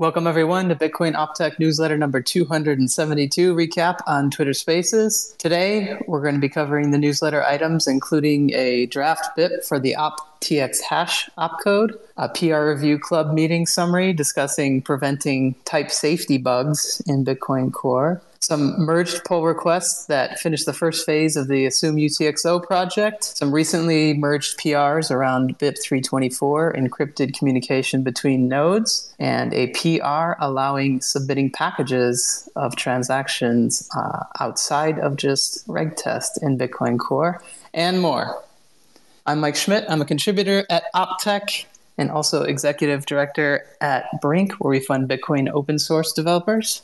Welcome, everyone, to Bitcoin OpTech newsletter number 272 recap on Twitter Spaces. Today, we're going to be covering the newsletter items, including a draft BIP for the OP_TXHASH opcode, a PR review club meeting summary discussing preventing type safety bugs in Bitcoin Core, some merged pull requests that finish the first phase of the Assume UTXO project, some recently merged PRs around BIP324, encrypted communication between nodes, and a PR allowing submitting packages of transactions outside of just Regtest in Bitcoin Core, and more. I'm Mike Schmidt. I'm a contributor at OpTech and also executive director at Brink, where we fund Bitcoin open source developers.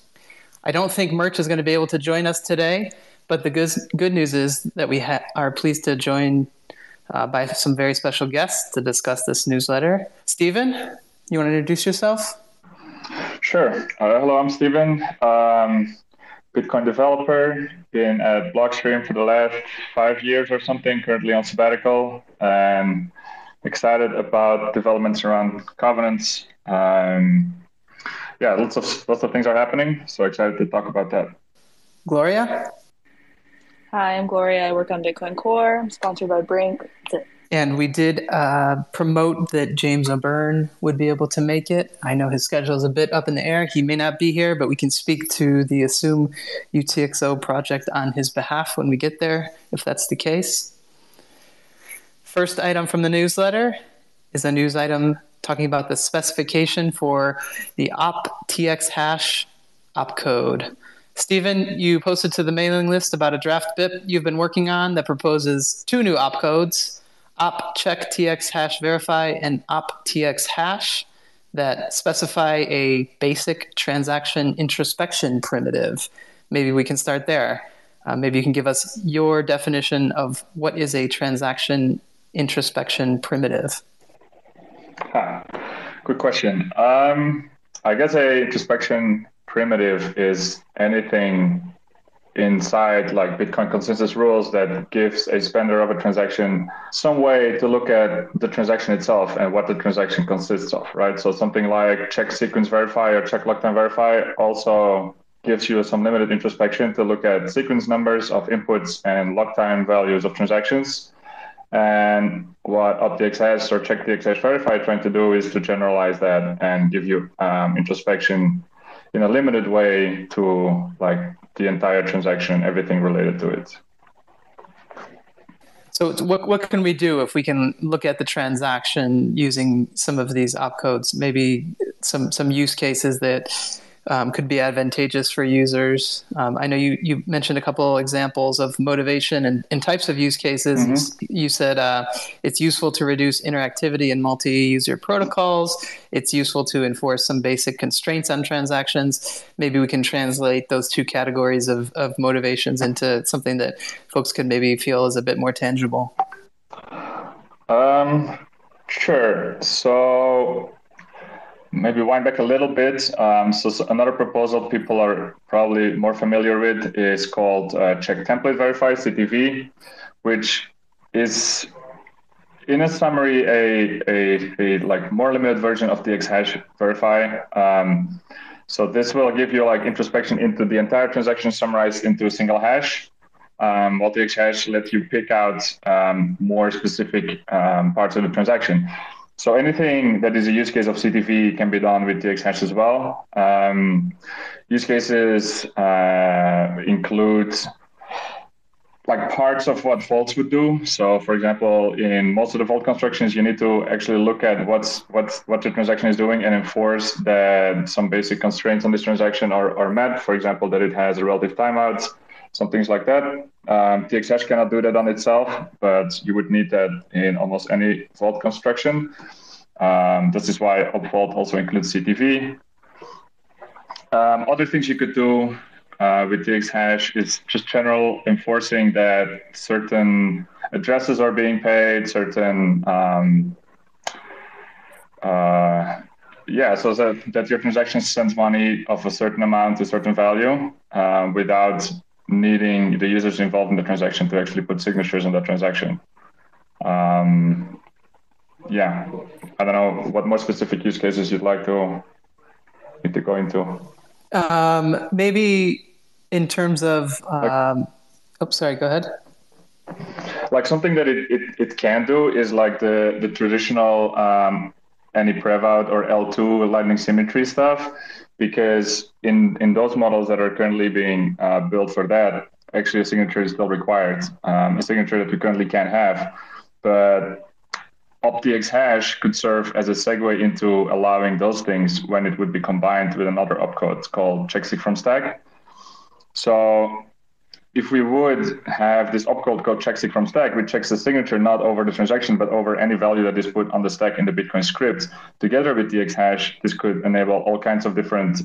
I don't think Merch is going to be able to join us today, but the good news is that we are pleased to join by some very special guests to discuss this newsletter. Steven, you want to introduce yourself? Sure. Hello, I'm Steven, Bitcoin developer, been at Blockstream for the last 5 years or something, currently on sabbatical, and excited about developments around governance. Yeah, lots of things are happening, so excited to talk about that. Gloria? Hi, I'm Gloria. I work on Bitcoin Core. I'm sponsored by Brink. That's it. And we did promote that James O'Byrne would be able to make it. I know his schedule is a bit up in the air. He may not be here, but we can speak to the Assume UTXO project on his behalf when we get there, if that's the case. First item from the newsletter is a news item talking about the specification for the OP_TXHASH opcode. Steven, you posted to the mailing list about a draft BIP you've been working on that proposes two new opcodes, opCheckTXHashVerify and opTXHash, that specify a basic transaction introspection primitive. Maybe we can start there. Maybe you can give us your definition of what is a transaction introspection primitive. Good question. I guess a introspection primitive is anything inside like Bitcoin consensus rules that gives a spender of a transaction some way to look at the transaction itself and what the transaction consists of, right? So something like check sequence verify or check lockdown verify also gives you some limited introspection to look at sequence numbers of inputs and locktime values of transactions. And what OpTXHash or CheckTXHVerify are trying to do is to generalize that and give you introspection in a limited way to like the entire transaction, everything related to it. So what can we do if we can look at the transaction using some of these opcodes? Maybe some use cases that could be advantageous for users. I know you mentioned a couple examples of motivation and types of use cases. Mm-hmm. You said it's useful to reduce interactivity in multi-user protocols. It's useful to enforce some basic constraints on transactions. Maybe we can translate those two categories of motivations into something that folks could maybe feel is a bit more tangible. Sure. So maybe wind back a little bit. So another proposal people are probably more familiar with is called Check Template Verify, CTV, which is, in a summary, a like more limited version of TXHash Verify. So this will give you like introspection into the entire transaction summarized into a single hash, while TXHash lets you pick out more specific parts of the transaction. So anything that is a use case of CTV can be done with TXHash as well. Use cases include like parts of what vaults would do. So for example, in most of the vault constructions, you need to actually look at what the transaction is doing and enforce that some basic constraints on this transaction are met. For example, that it has a relative timeout, some things like that. TXHash cannot do that on itself, but you would need that in almost any vault construction. This is why opVault also includes CTV. Other things you could do with TXHash is just general enforcing that certain addresses are being paid, certain, so that your transaction sends money of a certain amount to a certain value without needing the users involved in the transaction to actually put signatures on that transaction. I don't know what more specific use cases you'd like to need to go into? Maybe in terms of, go ahead. Like something that it can do is like the traditional any prevout or L2 lightning symmetry stuff, because in those models that are currently being built for that, actually a signature is still required, a signature that we currently can't have. But OP_TXHASH could serve as a segue into allowing those things when it would be combined with another opcode called CHECKSIGFROMSTACK. So if we would have this opcode called CHECKSIGFROMSTACK, which checks the signature not over the transaction, but over any value that is put on the stack in the Bitcoin script, together with TXHash, this could enable all kinds of different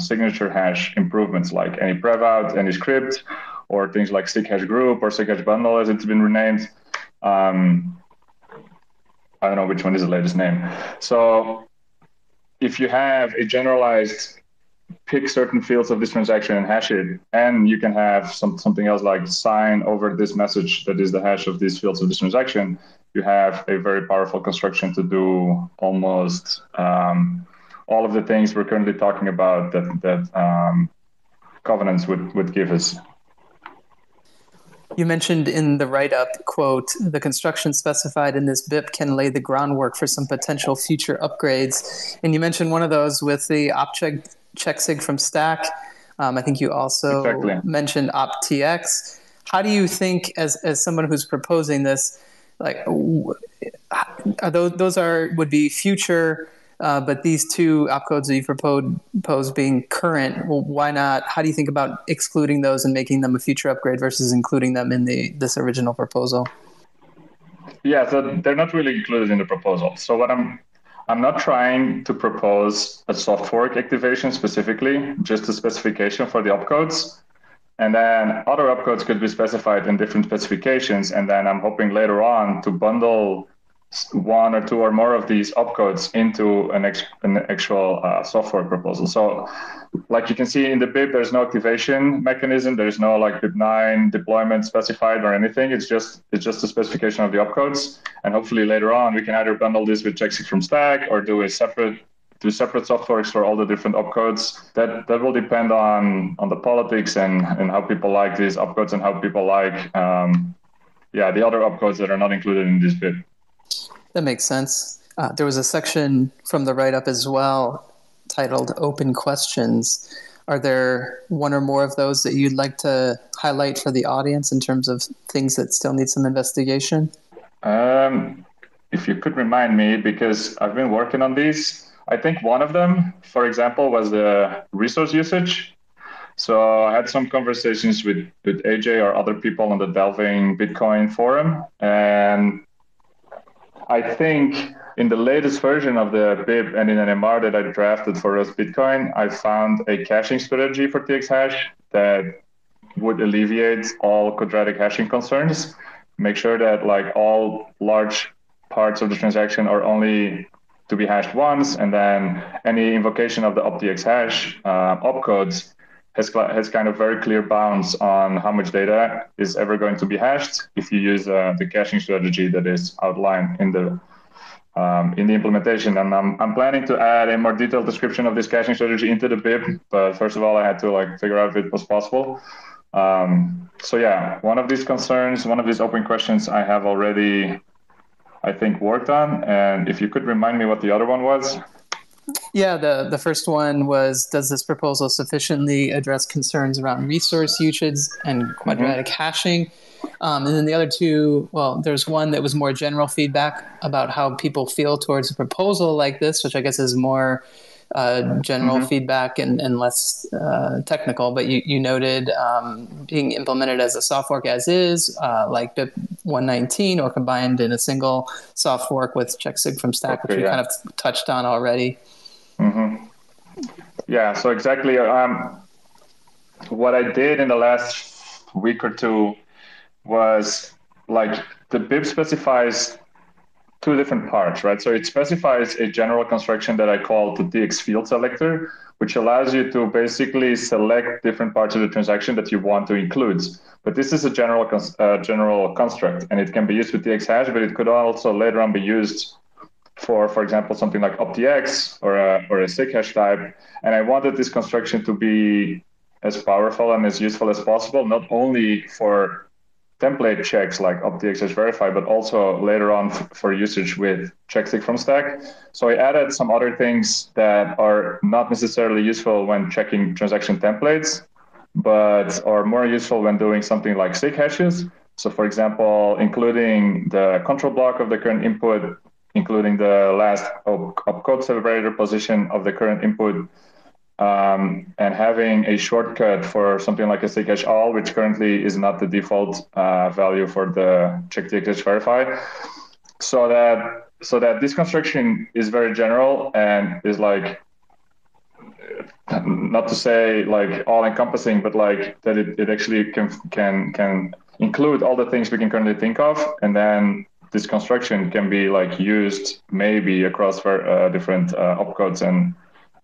signature hash improvements, like any prevout, any script, or things like SigHash group or SigHash bundle, as it's been renamed. I don't know which one is the latest name. So if you have a generalized pick certain fields of this transaction and hash it, and you can have something else like sign over this message that is the hash of these fields of this transaction, you have a very powerful construction to do almost all of the things we're currently talking about that governance would give us. You mentioned in the write-up, quote, the construction specified in this BIP can lay the groundwork for some potential future upgrades. And you mentioned one of those with the OP_CHECKTEMPLATEVERIFY. I think you also mentioned OpTX. How do you think, as someone who's proposing this, like, are those would be future, but these two opcodes that you propose being current, well, why not? How do you think about excluding those and making them a future upgrade versus including them in this original proposal? Yeah, so they're not really included in the proposal. So what I'm not trying to propose a soft fork activation specifically, just a specification for the opcodes. And then other opcodes could be specified in different specifications. And then I'm hoping later on to bundle one or two or more of these opcodes into an actual soft fork proposal. So like you can see in the BIP, there's no activation mechanism. There's no like BIP9 deployment specified or anything. It's just a specification of the opcodes. And hopefully later on, we can either bundle this with CHECKSIGFROMSTACK or do separate soft forks for all the different opcodes. That will depend on the politics and how people like these opcodes and how people like the other opcodes that are not included in this BIP. That makes sense. There was a section from the write-up as well titled Open Questions. Are there one or more of those that you'd like to highlight for the audience in terms of things that still need some investigation? If you could remind me, because I've been working on these. I think one of them, for example, was the resource usage. So I had some conversations with AJ or other people on the Delving Bitcoin forum, and I think in the latest version of the BIP and in an MR that I drafted for Rust Bitcoin, I found a caching strategy for TXHash that would alleviate all quadratic hashing concerns, make sure that like all large parts of the transaction are only to be hashed once, and then any invocation of the OP_TXHASH opcodes has kind of very clear bounds on how much data is ever going to be hashed if you use the caching strategy that is outlined in the implementation. And I'm planning to add a more detailed description of this caching strategy into the BIP, but first of all, I had to like figure out if it was possible. So yeah, one of these open questions I have already, I think, worked on. And if you could remind me what the other one was. Yeah, the first one was, does this proposal sufficiently address concerns around resource usage and quadratic hashing? And then the other two, well, there's one that was more general feedback about how people feel towards a proposal like this, which I guess is more general feedback and less technical. But you noted being implemented as a soft fork as is, like BIP 119, or combined in a single soft fork with CHECKSIGFROMSTACK, which we kind of touched on already. Yeah, so exactly. What I did in the last week or two was like the BIP specifies two different parts, right? So it specifies a general construction that I call the DX field selector, which allows you to basically select different parts of the transaction that you want to include. But this is a general construct, and it can be used with TXHash, but it could also later on be used for example, something like OpTX or a SIG hash type. And I wanted this construction to be as powerful and as useful as possible, not only for template checks like opTXHASH verify, but also later on for usage with CheckSigFromStack. So I added some other things that are not necessarily useful when checking transaction templates, but are more useful when doing something like SIG hashes. So for example, including the control block of the current input, including the last opcode separator position of the current input, and having a shortcut for something like a SIG hash all, which currently is not the default value for the CheckTXHASH verify, so that this construction is very general and is like, not to say like all encompassing, but like that it actually can include all the things we can currently think of, and then this construction can be like used maybe across for different opcodes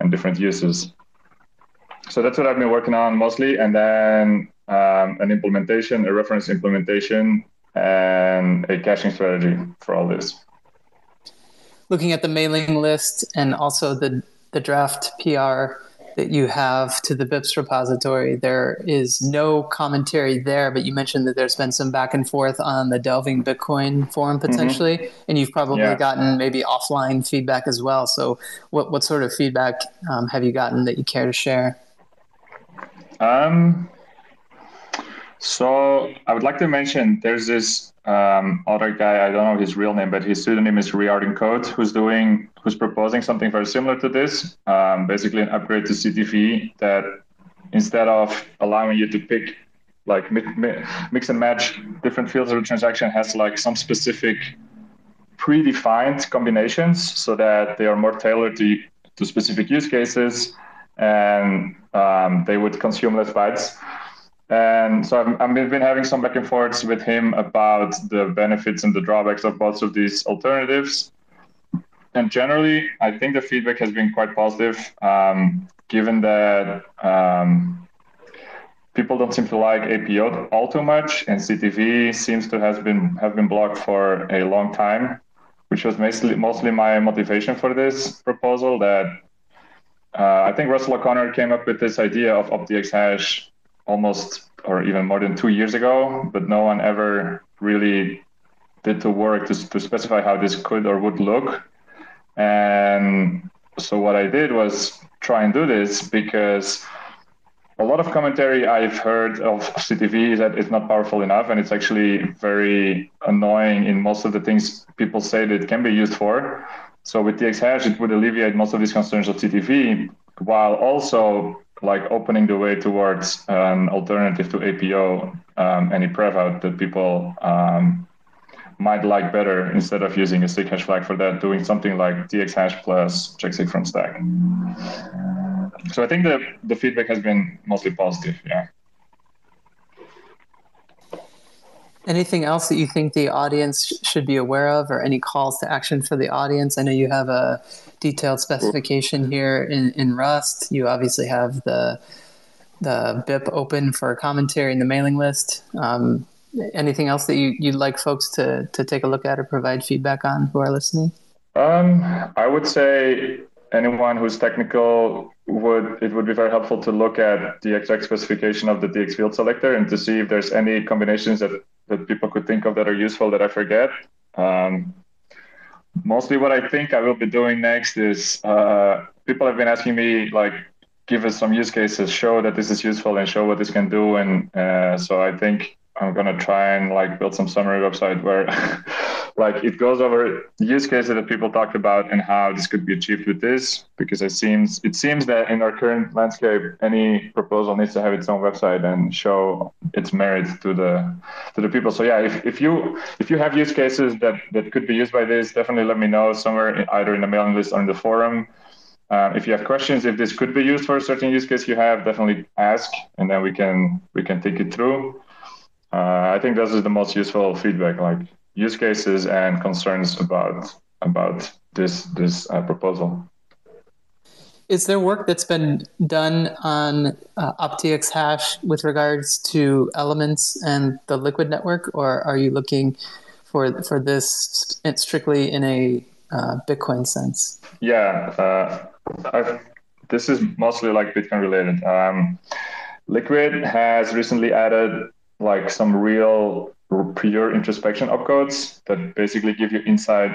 and different uses. So that's what I've been working on mostly, and then an implementation, a reference implementation, and a caching strategy for all this. Looking at the mailing list and also the draft PR that you have to the BIPs repository, there is no commentary there, but you mentioned that there's been some back and forth on the Delving Bitcoin forum potentially, and you've probably gotten maybe offline feedback as well. So what sort of feedback have you gotten that you care to share? So I would like to mention there's this other guy, I don't know his real name, but his pseudonym is Reardon Code, who's proposing something very similar to this, basically an upgrade to CTV that instead of allowing you to pick, like mix and match different fields of a transaction, has like some specific predefined combinations so that they are more tailored to specific use cases, and they would consume less bytes. And so I've been having some back and forths with him about the benefits and the drawbacks of both of these alternatives. And generally, I think the feedback has been quite positive, given that people don't seem to like APO all too much, and CTV seems to have been blocked for a long time, which was mostly my motivation for this proposal. That I think Russell O'Connor came up with this idea of opTXHASH almost or even more than 2 years ago, but no one ever really did the work to specify how this could or would look. And so what I did was try and do this, because a lot of commentary I've heard of CTV is that it's not powerful enough, and it's actually very annoying in most of the things people say that it can be used for. So with TXHash, it would alleviate most of these concerns of CTV, while also like opening the way towards an alternative to APO, any prevout that people might like better, instead of using a SIG hash flag for that, doing something like TXHash plus CheckSigFromStack. So I think the feedback has been mostly positive, yeah. Anything else that you think the audience should be aware of, or any calls to action for the audience? I know you have a detailed specification here in Rust. You obviously have the BIP open for commentary in the mailing list. Anything else that you'd like folks to take a look at or provide feedback on who are listening? I would say anyone who's technical, it would be very helpful to look at the exact specification of the DX field selector and to see if there's any combinations that people could think of that are useful that I forget. Mostly what I think I will be doing next is people have been asking me, like, give us some use cases, show that this is useful and show what this can do. And so I think I'm going to try and like build some summary website where like it goes over use cases that people talked about and how this could be achieved with this, because it seems that in our current landscape, any proposal needs to have its own website and show its merit to the people. So yeah, if you have use cases that could be used by this, definitely let me know somewhere, either in the mailing list or in the forum. If you have questions, if this could be used for a certain use case you have, definitely ask, and then we can take it through. I think this is the most useful feedback, like use cases and concerns about this proposal. Is there work that's been done on opTXHash with regards to Elements and the Liquid network, or are you looking for this strictly in a Bitcoin sense? Yeah, this is mostly like Bitcoin related. Liquid has recently added like some real pure introspection opcodes that basically give you insight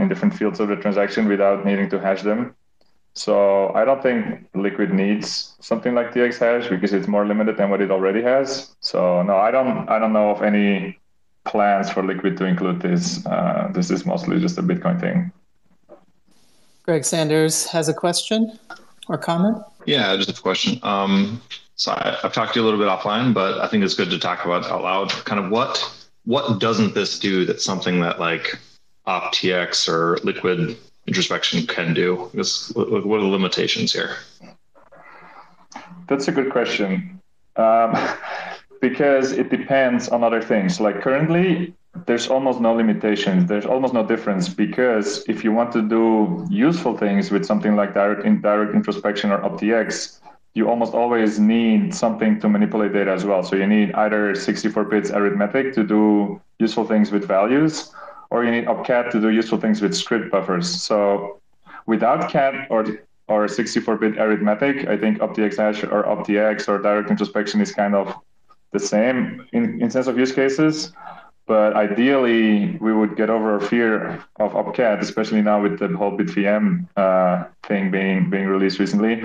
in different fields of the transaction without needing to hash them. So I don't think Liquid needs something like TXHash because it's more limited than what it already has. So no, I don't know of any plans for Liquid to include this. This is mostly just a Bitcoin thing. Greg Sanders has a question or comment? Yeah, just a question. So I've talked to you a little bit offline, but I think it's good to talk about out loud. Kind of what doesn't this do that's something that like OpTX or Liquid introspection can do? What are the limitations here? That's a good question. Because it depends on other things. Like currently, there's almost no limitations. There's almost no difference, because if you want to do useful things with something like direct introspection or OpTX, you almost always need something to manipulate data as well. So you need either 64 bits arithmetic to do useful things with values, or you need opcat to do useful things with script buffers. So without cat or 64-bit arithmetic, I think OpTXHash or OpTX or direct introspection is kind of the same in sense of use cases. But ideally, we would get over our fear of opcat, especially now with the whole BitVM thing being released recently.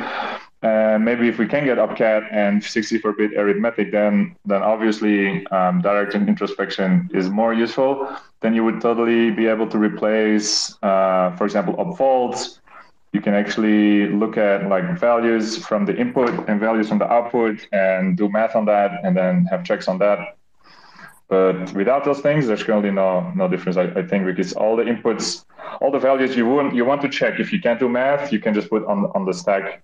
And maybe if we can get opcat and 64-bit arithmetic, then obviously direct introspection is more useful. Then you would totally be able to replace, for example, opVault. You can actually look at like values from the input and values from the output and do math on that and then have checks on that. But without those things, there's currently no difference, I think, because all the inputs, all the values you want to check, if you can't do math, you can just put on the stack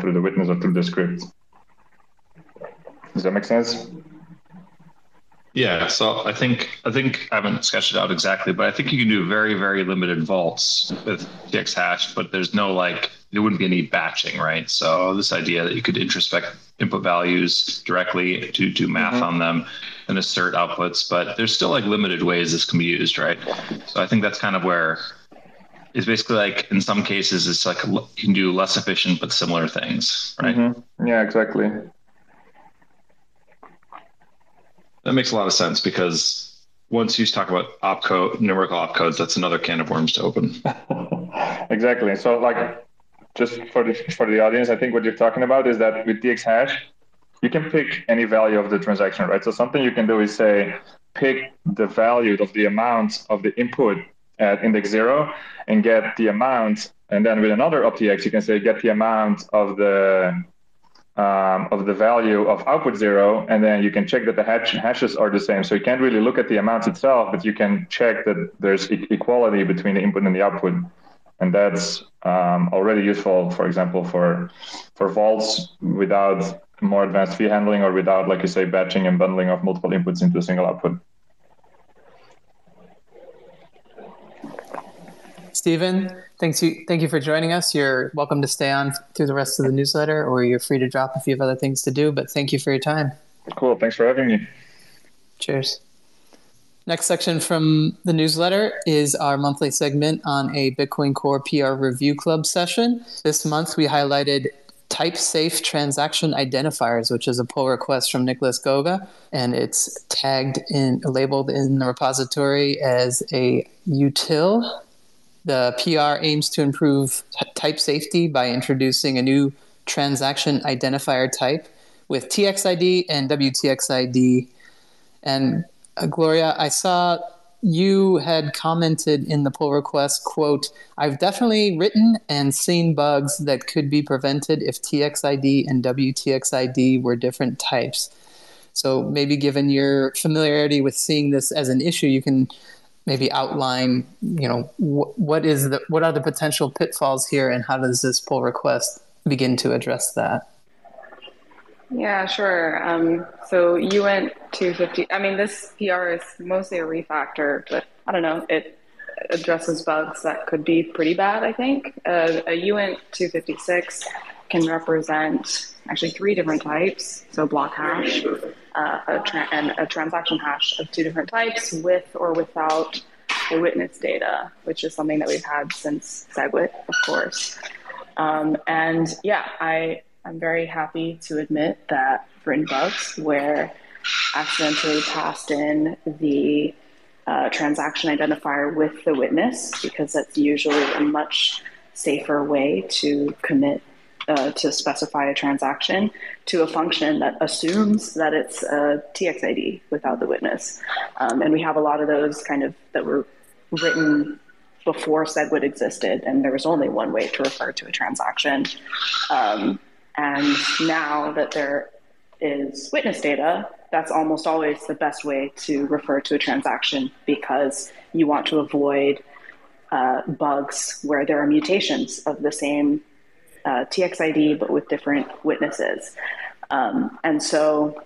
through the witness or through the script. Does that make sense? Yeah, so I think I haven't sketched it out exactly, but I think you can do very, very limited vaults with TXHash, but there's no like, there wouldn't be any batching, right? So this idea that you could introspect input values directly to do math on them and assert outputs, but there's still like limited ways this can be used, right? So I think that's kind of where it's basically like, in some cases, it's like you can do less efficient, but similar things, right? Mm-hmm. Yeah, exactly. That makes a lot of sense, because once you talk about opcode, numerical opcodes, that's another can of worms to open. Exactly. So like, just for the audience, I think what you're talking about is that with TXHash, you can pick any value of the transaction, right? So something you can do is say, pick the value of the amount of the input at index 0 and get the amount. And then with another OpTX, you can say, get the amount of the value of output 0, and then you can check that the hashes are the same. So you can't really look at the amounts itself, but you can check that there's equality between the input and the output. And that's already useful, for example, for vaults without more advanced fee handling or without, like you say, batching and bundling of multiple inputs into a single output. Steven, thank you for joining us. You're welcome to stay on through the rest of the newsletter, or you're free to drop if you have other things to do, but thank you for your time. Cool, thanks for having me. Cheers. Next section from the newsletter is our monthly segment on a Bitcoin Core PR Review Club session. This month, we highlighted type-safe transaction identifiers, which is a pull request from Nicholas Goga, and it's labeled in the repository as a util. The PR aims to improve type safety by introducing a new transaction identifier type with TXID and WTXID. And Gloria, I saw you had commented in the pull request, quote, "I've definitely written and seen bugs that could be prevented if TXID and WTXID were different types." So maybe given your familiarity with seeing this as an issue, you can maybe outline, you know, what are the potential pitfalls here, and how does this pull request begin to address that? Yeah, sure. So Uint256. I mean, this PR is mostly a refactor, but I don't know. It addresses bugs that could be pretty bad, I think. A Uint256 can represent actually 3 different types. So block hash and a transaction hash of 2 different types with or without the witness data, which is something that we've had since SegWit, of course. And yeah, I'm very happy to admit that Brink bugs where accidentally passed in the transaction identifier with the witness, because that's usually a much safer way to commit, to specify a transaction to a function that assumes that it's a TXID without the witness. And we have a lot of those kind of that were written before SegWit existed, and there was only one way to refer to a transaction. And now that there is witness data, that's almost always the best way to refer to a transaction, because you want to avoid bugs where there are mutations of the same TXID, but with different witnesses. And so,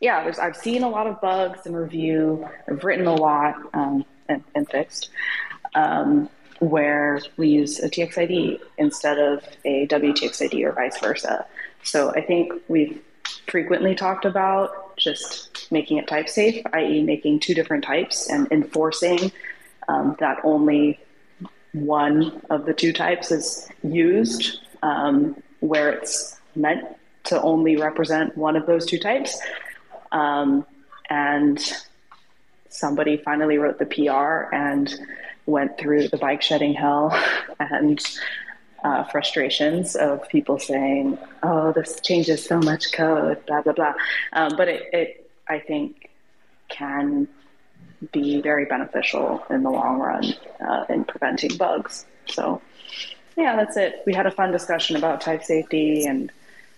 yeah, I've seen a lot of bugs in review. I've written a lot and fixed where we use a TXID instead of a WTXID or vice versa. So I think we've frequently talked about just making it type safe, i.e. making two different types and enforcing that only one of the two types is used, where it's meant to only represent one of those two types. And somebody finally wrote the PR and went through the bike shedding hell and frustrations of people saying, oh, this changes so much code, blah, blah, blah. But it, I think, can be very beneficial in the long run in preventing bugs. So yeah, that's it. We had a fun discussion about type safety and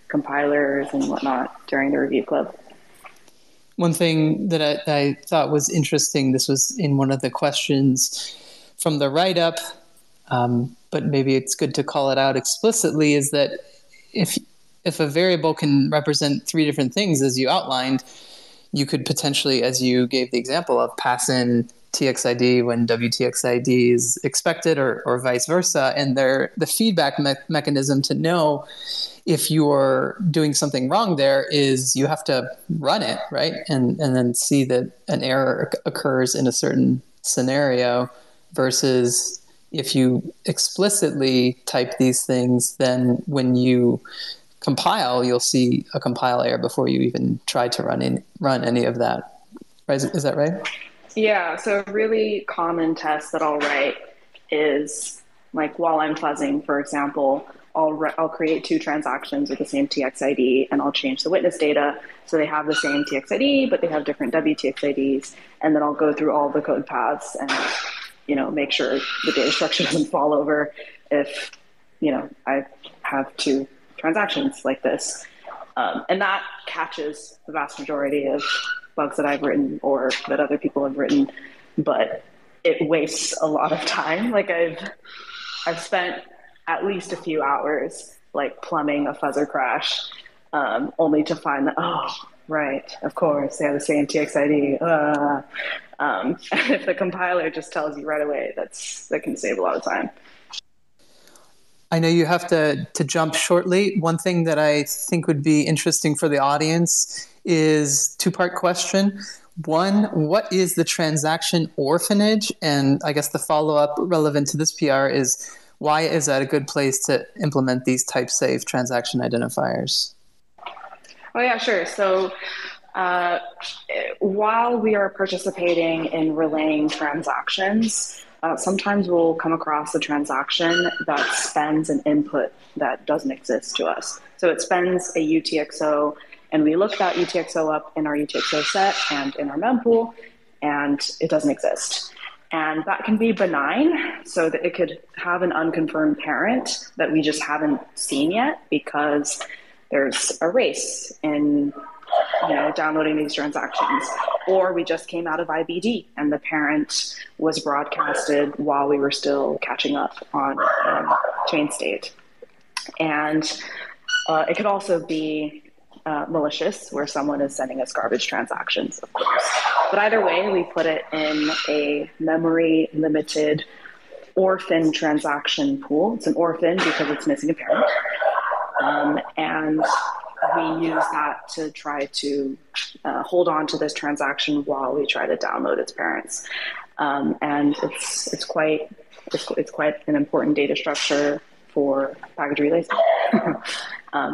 compilers and whatnot during the review club. One thing that I thought was interesting, this was in one of the questions from the write-up, but maybe it's good to call it out explicitly, is that if a variable can represent three different things, as you outlined, you could potentially, as you gave the example of, pass in TXID when WTXID is expected, or vice versa. And the feedback mechanism to know if you're doing something wrong there is you have to run it, right? And then see that an error occurs in a certain scenario, versus if you explicitly type these things, then when you compile, you'll see a compile error before you even try to run any of that. Is that right? Yeah. So a really common test that I'll write is, like, while I'm fuzzing, for example, I'll create two transactions with the same TXID, and I'll change the witness data so they have the same TXID, but they have different WTXIDs. And then I'll go through all the code paths and, you know, make sure the data structure doesn't fall over if, you know, I have two transactions like this. And that catches the vast majority of bugs that I've written or that other people have written, but it wastes a lot of time. Like, I've spent at least a few hours, like, plumbing a fuzzer crash, only to find that, oh, right, of course, they have the same TXID. And if the compiler just tells you right away, that can save a lot of time. I know you have to jump shortly. One thing that I think would be interesting for the audience is two-part question. One, what is the transaction orphanage? And I guess the follow-up relevant to this PR is, why is that a good place to implement these type-safe transaction identifiers? Oh, yeah, sure. So while we are participating in relaying transactions, sometimes we'll come across a transaction that spends an input that doesn't exist to us. So it spends a UTXO, and we look that UTXO up in our UTXO set and in our mempool, and it doesn't exist. And that can be benign, so that it could have an unconfirmed parent that we just haven't seen yet, because there's a race in, you know, downloading these transactions, or we just came out of IBD and the parent was broadcasted while we were still catching up on chain state. And it could also be malicious, where someone is sending us garbage transactions, of course. But either way, we put it in a memory limited orphan transaction pool. It's an orphan because it's missing a parent. And we use that to try to hold on to this transaction while we try to download its parents. and it's quite an important data structure for package relays.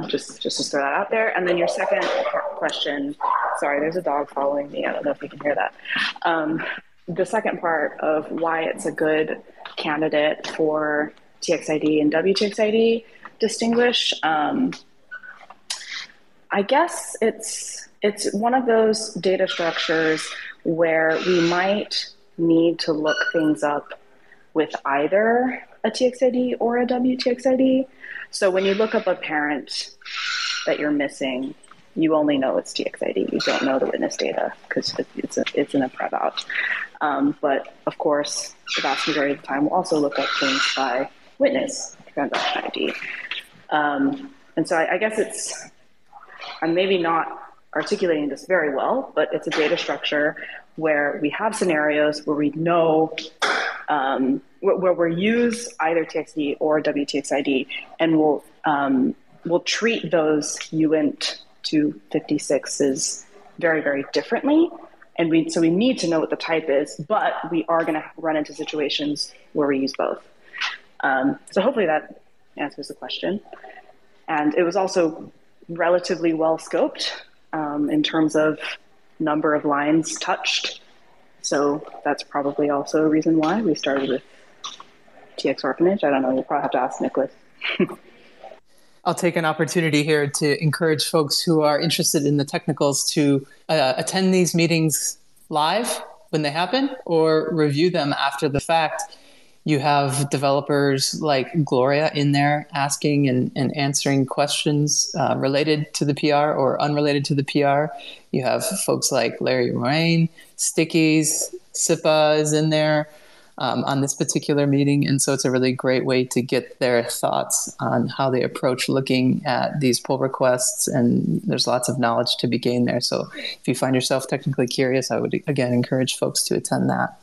Just to throw that out there. And then your second question, sorry, there's a dog following me. I don't know if you can hear that. The second part of why it's a good candidate for TXID and WTXID distinguish, I guess it's one of those data structures where we might need to look things up with either a TXID or a WTXID. So when you look up a parent that you're missing, you only know it's TXID. You don't know the witness data because it's in a prep out. But of course, the vast majority of the time, we'll also look up things by witness transaction ID. And so I guess it's, I'm maybe not articulating this very well, but it's a data structure where we have scenarios where we know, where we use either TXID or WTXID, and we'll treat those Uint256s very, very differently. And so we need to know what the type is, but we are going to run into situations where we use both. So hopefully that answers the question. And it was also relatively well scoped in terms of number of lines touched. So that's probably also a reason why we started with TX Orphanage. I don't know. You'll probably have to ask Nicholas. I'll take an opportunity here to encourage folks who are interested in the technicals to attend these meetings live when they happen or review them after the fact. You have developers like Gloria in there asking and answering questions related to the PR or unrelated to the PR. You have folks like Larry Moraine, Stickies, SIPA is in there on this particular meeting. And so it's a really great way to get their thoughts on how they approach looking at these pull requests. And there's lots of knowledge to be gained there. So if you find yourself technically curious, I would, again, encourage folks to attend that.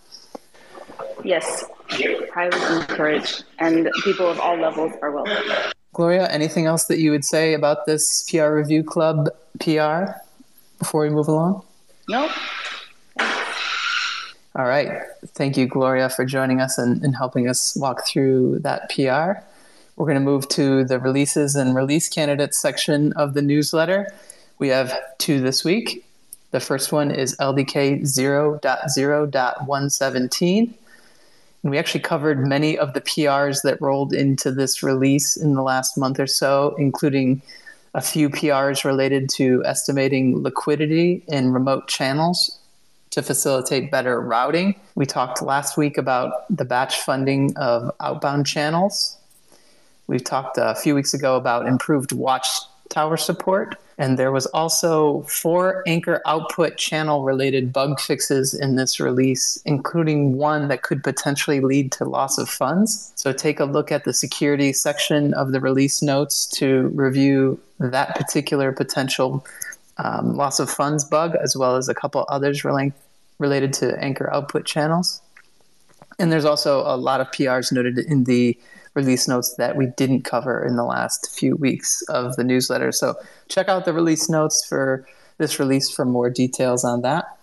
Yes, highly encouraged, and people of all levels are welcome. Gloria, anything else that you would say about this PR Review Club PR before we move along? No. All right. Thank you, Gloria, for joining us and helping us walk through that PR. We're going to move to the releases and release candidates section of the newsletter. We have two this week. The first one is LDK 0.0.117. And we actually covered many of the PRs that rolled into this release in the last month or so, including a few PRs related to estimating liquidity in remote channels to facilitate better routing. We talked last week about the batch funding of outbound channels. We talked a few weeks ago about improved watchtower support. And there was also 4 anchor output channel related bug fixes in this release, including one that could potentially lead to loss of funds. So take a look at the security section of the release notes to review that particular potential loss of funds bug, as well as a couple others related to anchor output channels. And there's also a lot of PRs noted in the release notes that we didn't cover in the last few weeks of the newsletter. So check out the release notes for this release for more details on that.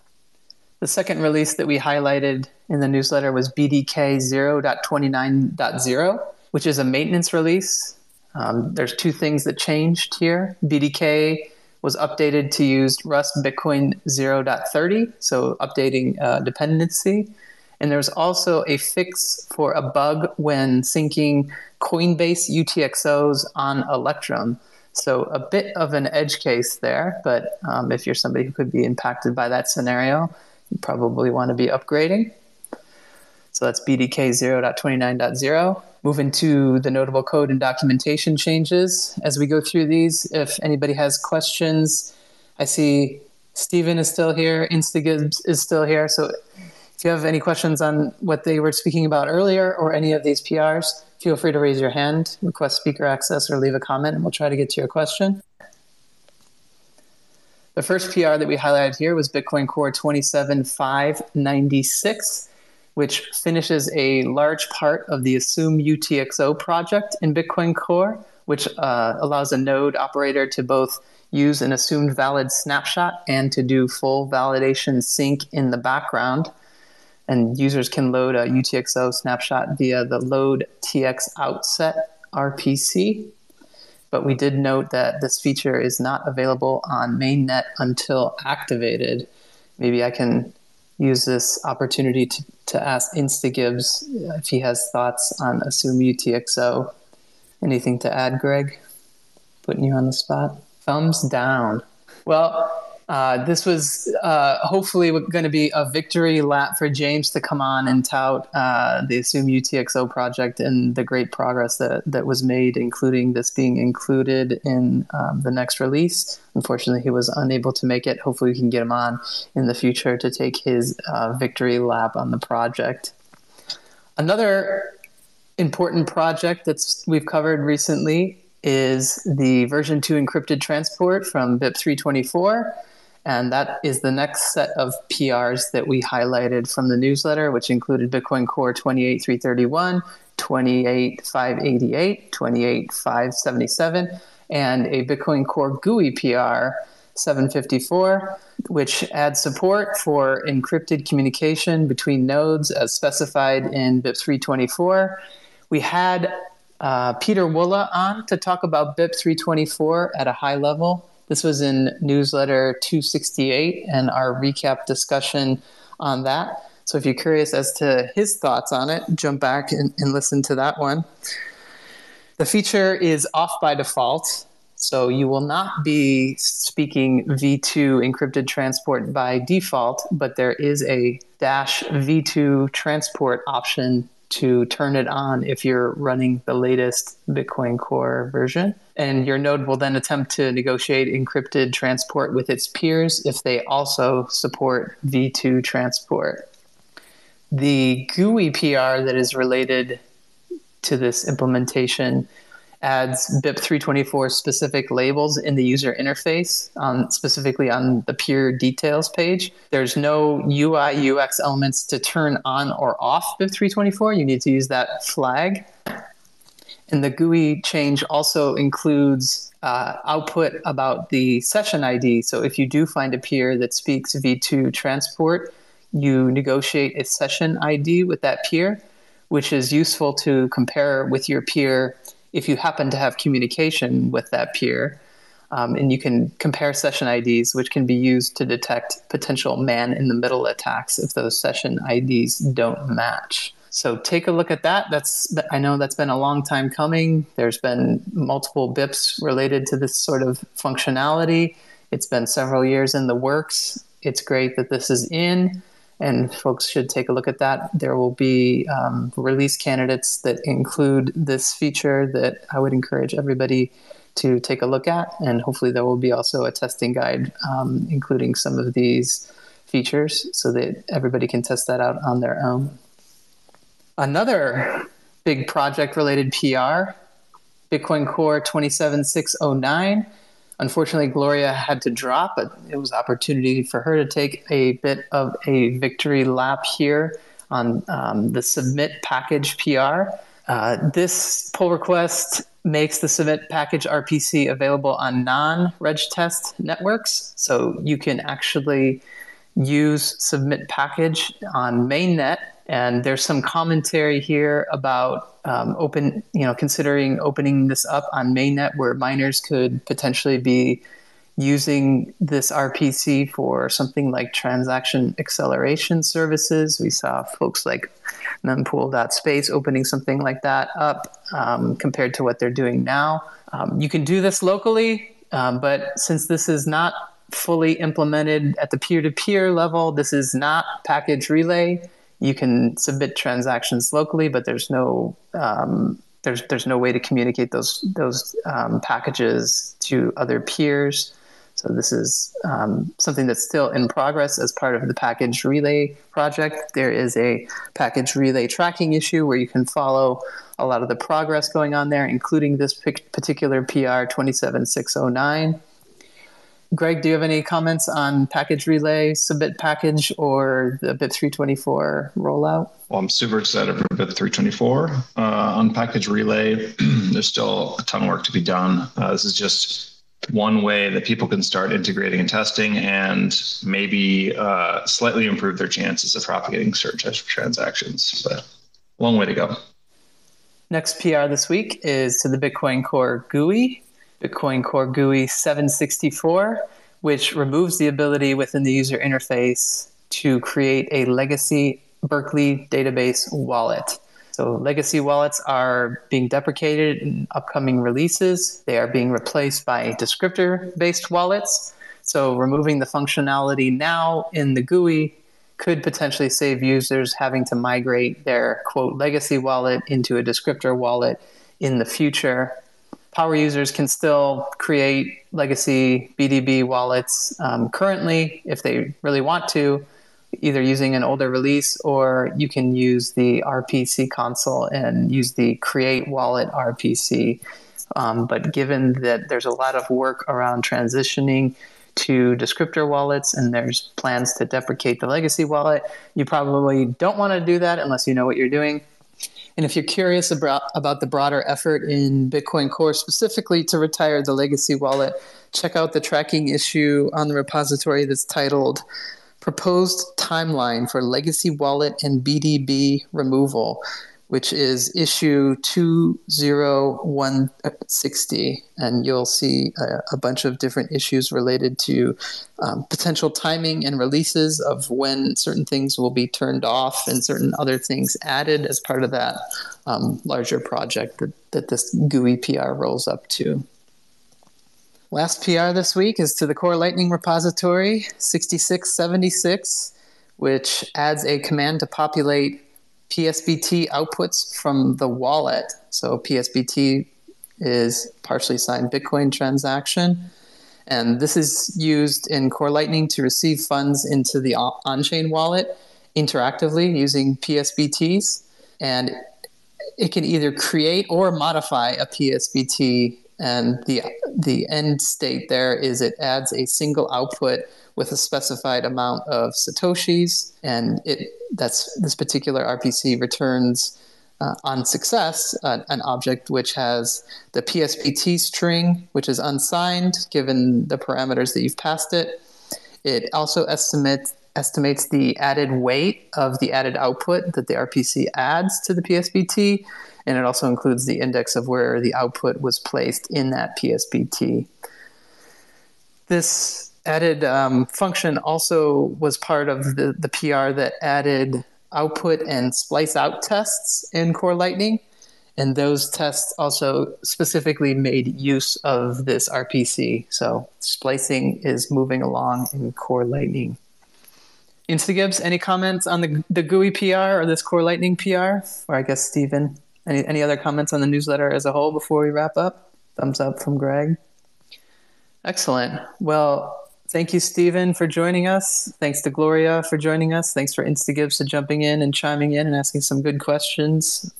The second release that we highlighted in the newsletter was BDK 0.29.0, which is a maintenance release. There's two things that changed here. BDK was updated to use Rust Bitcoin 0.30, so updating dependency. And there's also a fix for a bug when syncing Coinbase UTXOs on Electrum. So a bit of an edge case there, but if you're somebody who could be impacted by that scenario, you probably want to be upgrading. So that's BDK 0.29.0. Moving to the notable code and documentation changes. As we go through these, if anybody has questions, I see Steven is still here, Instagibbs is still here. So if you have any questions on what they were speaking about earlier or any of these PRs, feel free to raise your hand, request speaker access, or leave a comment, and we'll try to get to your question. The first PR that we highlighted here was Bitcoin Core 27.5.96, which finishes a large part of the Assume UTXO project in Bitcoin Core, which allows a node operator to both use an assumed valid snapshot and to do full validation sync in the background. and users can load a UTXO snapshot via the load TX outset RPC. But we did note that this feature is not available on mainnet until activated. Maybe I can use this opportunity to ask InstaGibbs if he has thoughts on Assume UTXO. Anything to add, Greg? Putting you on the spot. Thumbs down. Well, this was hopefully going to be a victory lap for James to come on and tout the Assume UTXO project and the great progress that was made, including this being included in the next release. Unfortunately, he was unable to make it. Hopefully, we can get him on in the future to take his victory lap on the project. Another important project that we've covered recently is the version 2 encrypted transport from BIP324. And that is the next set of PRs that we highlighted from the newsletter, which included Bitcoin Core 28331, 28588, 28577, and a Bitcoin Core GUI PR 754, which adds support for encrypted communication between nodes as specified in BIP324. We had Peter Woola on to talk about BIP324 at a high level. This was in newsletter 268 and our recap discussion on that. So if you're curious as to his thoughts on it, jump back and listen to that one. The feature is off by default, so you will not be speaking V2 encrypted transport by default, but there is a -V2 transport option to turn it on if you're running the latest Bitcoin Core version. And your node will then attempt to negotiate encrypted transport with its peers if they also support V2 transport. The GUI PR that is related to this implementation adds BIP324 specific labels in the user interface, specifically on the peer details page. There's no UI UX elements to turn on or off BIP324. You need to use that flag. And the GUI change also includes output about the session ID. So if you do find a peer that speaks V2 transport, you negotiate a session ID with that peer, which is useful to compare with your peer if you happen to have communication with that peer. And you can compare session IDs, which can be used to detect potential man-in-the-middle attacks if those session IDs don't match. So take a look at that. I know that's been a long time coming. There's been multiple BIPs related to this sort of functionality. It's been several years in the works. It's great that this is in, and folks should take a look at that. There will be release candidates that include this feature that I would encourage everybody to take a look at. And hopefully there will be also a testing guide including some of these features so that everybody can test that out on their own. Another big project-related PR, Bitcoin Core 27609. Unfortunately, Gloria had to drop, but it was an opportunity for her to take a bit of a victory lap here on the submit package PR. This pull request makes the submit package RPC available on non-Regtest networks. So you can actually use submit package on mainnet. And there's some commentary here about considering opening this up on mainnet, where miners could potentially be using this RPC for something like transaction acceleration services. We saw folks like mempool.space opening something like that up compared to what they're doing now. You can do this locally, but since this is not fully implemented at the peer-to-peer level, this is not package relay. You can submit transactions locally, but there's no there's no way to communicate those packages to other peers. So this is something that's still in progress as part of the package relay project. There is a package relay tracking issue where you can follow a lot of the progress going on there, including this particular PR 27609. Greg, do you have any comments on package relay, submit package, or the BIP324 rollout? Well, I'm super excited for BIP324. On package relay, there's still a ton of work to be done. This is just one way that people can start integrating and testing and maybe slightly improve their chances of propagating search transactions, but long way to go. Next PR this week is to the Bitcoin Core GUI, Bitcoin Core GUI 764, which removes the ability within the user interface to create a legacy Berkeley database wallet. So legacy wallets are being deprecated in upcoming releases. They are being replaced by descriptor-based wallets. So removing the functionality now in the GUI could potentially save users having to migrate their, quote, legacy wallet into a descriptor wallet in the future. Power users can still create legacy BDB wallets currently if they really want to, either using an older release, or you can use the RPC console and use the create wallet RPC. But given that there's a lot of work around transitioning to descriptor wallets and there's plans to deprecate the legacy wallet, you probably don't want to do that unless you know what you're doing. And if you're curious about the broader effort in Bitcoin Core specifically to retire the legacy wallet, check out the tracking issue on the repository that's titled Proposed Timeline for Legacy Wallet and BDB Removal, which is issue 20160. And you'll see a bunch of different issues related to potential timing and releases of when certain things will be turned off and certain other things added as part of that larger project that this GUI PR rolls up to. Last PR this week is to the Core Lightning repository 6676, which adds a command to populate PSBT outputs from the wallet. So PSBT is partially signed Bitcoin transaction. And this is used in Core Lightning to receive funds into the on-chain wallet interactively using PSBTs. And it can either create or modify a PSBT. And the end state there is it adds a single output with a specified amount of satoshis, and this particular RPC returns on success an object which has the PSBT string, which is unsigned given the parameters that you've passed it. It also estimates the added weight of the added output that the RPC adds to the PSBT, and it also includes the index of where the output was placed in that PSBT. This added function also was part of the PR that added output and splice out tests in Core Lightning, and those tests also specifically made use of this RPC. So splicing is moving along in Core Lightning. Instagibbs, any comments on the GUI PR or this Core Lightning PR? Or I guess Steven, any other comments on the newsletter as a whole before we wrap up? Thumbs up from Greg. Excellent. Well, thank you, Steven, for joining us. Thanks to Gloria for joining us. Thanks for Instagibbs for jumping in and chiming in and asking some good questions.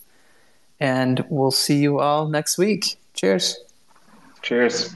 And we'll see you all next week. Cheers. Cheers.